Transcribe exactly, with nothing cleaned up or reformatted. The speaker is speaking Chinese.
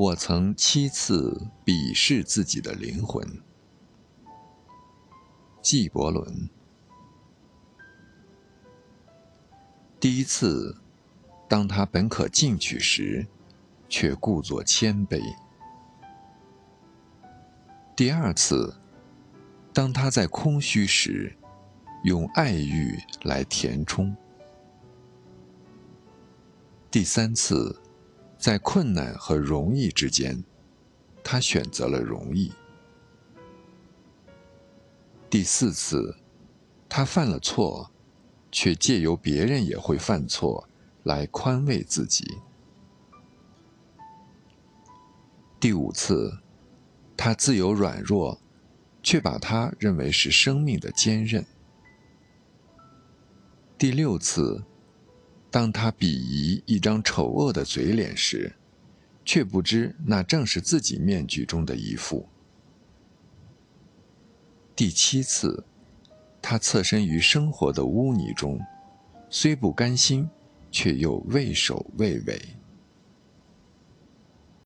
我曾七次鄙视自己的灵魂。纪伯伦。第一次，当他本可进取时，却故作谦卑；第二次，当他在空虚时，用爱欲来填充；第三次，在困难和容易之间，他选择了容易；第四次，他犯了错，却借由别人也会犯错来宽慰自己；第五次，他自由软弱，却把它认为是生命的坚韧；第六次，当他鄙夷一张丑恶的嘴脸时，却不知那正是自己面具中的一副；第七次，他侧身于生活的污泥中，虽不甘心，却又畏首畏尾。